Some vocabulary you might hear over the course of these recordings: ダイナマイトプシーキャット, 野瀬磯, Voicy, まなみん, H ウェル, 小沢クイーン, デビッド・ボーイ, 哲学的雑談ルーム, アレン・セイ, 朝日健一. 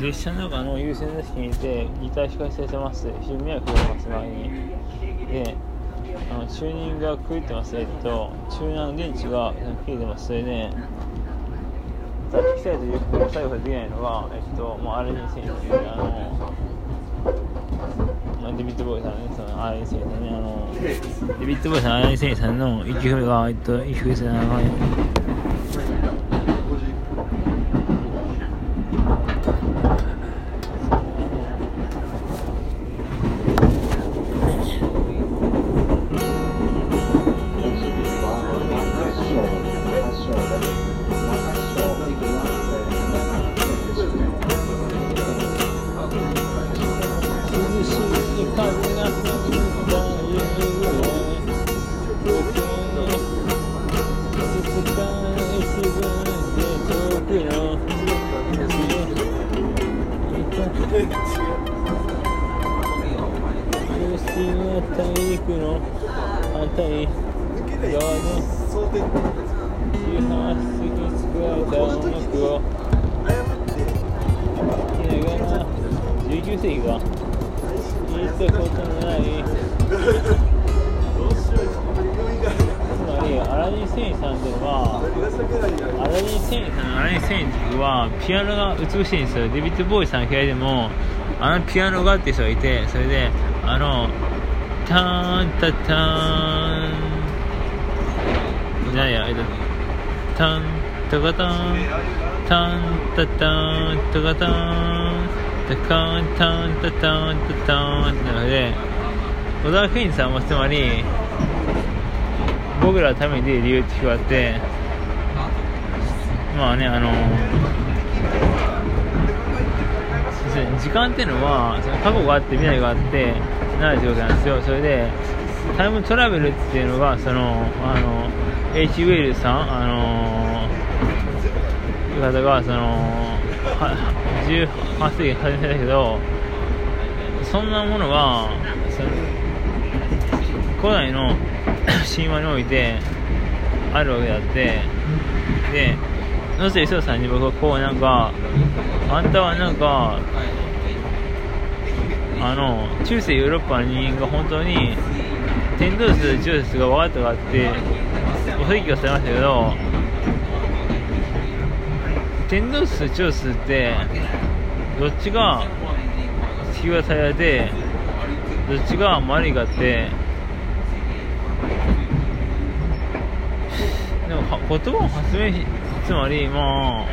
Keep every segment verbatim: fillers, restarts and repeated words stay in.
列車の中の優先席にいてギター弾かせてます。趣味は増えます。前にであのチューニングが狂ってます。えっとチューナーの電池が切れてます。それでさっき聞いたということが最後にできないのがえっともうアレンジ選手あの。デビッド・ボーイさんね、そのアレン・セイさんね、あのデビッド・ボーイさん、アレン・セイさんの一曲が、えっと、一曲ですね、あの、ピアノが美しいんですよ。デビッド・ボーイさん嫌いでもあのピアノがって人がいて、それであのターンタターン何やあれだタンタカタンタンタタンタカタンタカンタンタタンタタンってので、小沢クイーンさんもつまり僕らのために出る理由って言われて、まあねあの時間っていうのはその過去があって未来があってないということなんですよ。それでタイムトラベルっていうのがそのあの H ウェルさんあのいう方がそのじゅうはっせいき始めたけど、そんなものはその古代の神話においてあるわけであって、で野瀬磯さんに僕はこうなんかあんたはなんかあの中世ヨーロッパの人間が本当に天動説と中説が分かったがあってお説教されましたけど、天動説と中説ってどっちが地球が平らでどっちが丸いかってでも言葉を発明し、つまりまあ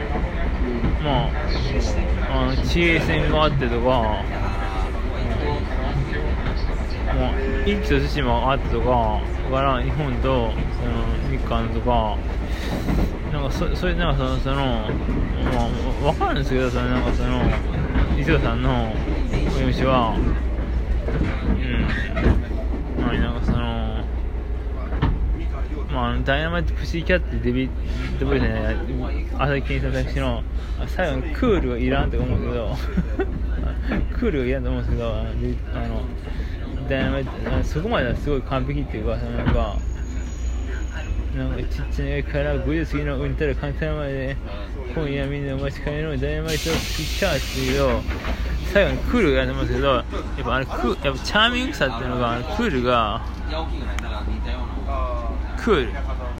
まあ、あの地平線があってとか、まあ、インチと対馬があってとかから日本とその日韓とかなんか そ, それなんかそのその、まあ、分かるんですけど、そのなんかその磯さんのお嫁しはうんまあなんかそのまあダイナマイトプシーキャットデビッドボーイじゃない朝日健一さん作詞の最後にクールはいらんと思うけどクールはいらんと思うんですけど、あのダイナマイトそこまではすごい完璧っていうか、そのなんかなんかちっちゃいからごじ過ぎのうんたら簡単まで今夜みんなお待ちかねのダイナマイトプシーキャットっていうのを最後にクールはいらんと思うんですけど、やっぱあのクやっぱチャーミングさっていうのがクールがクール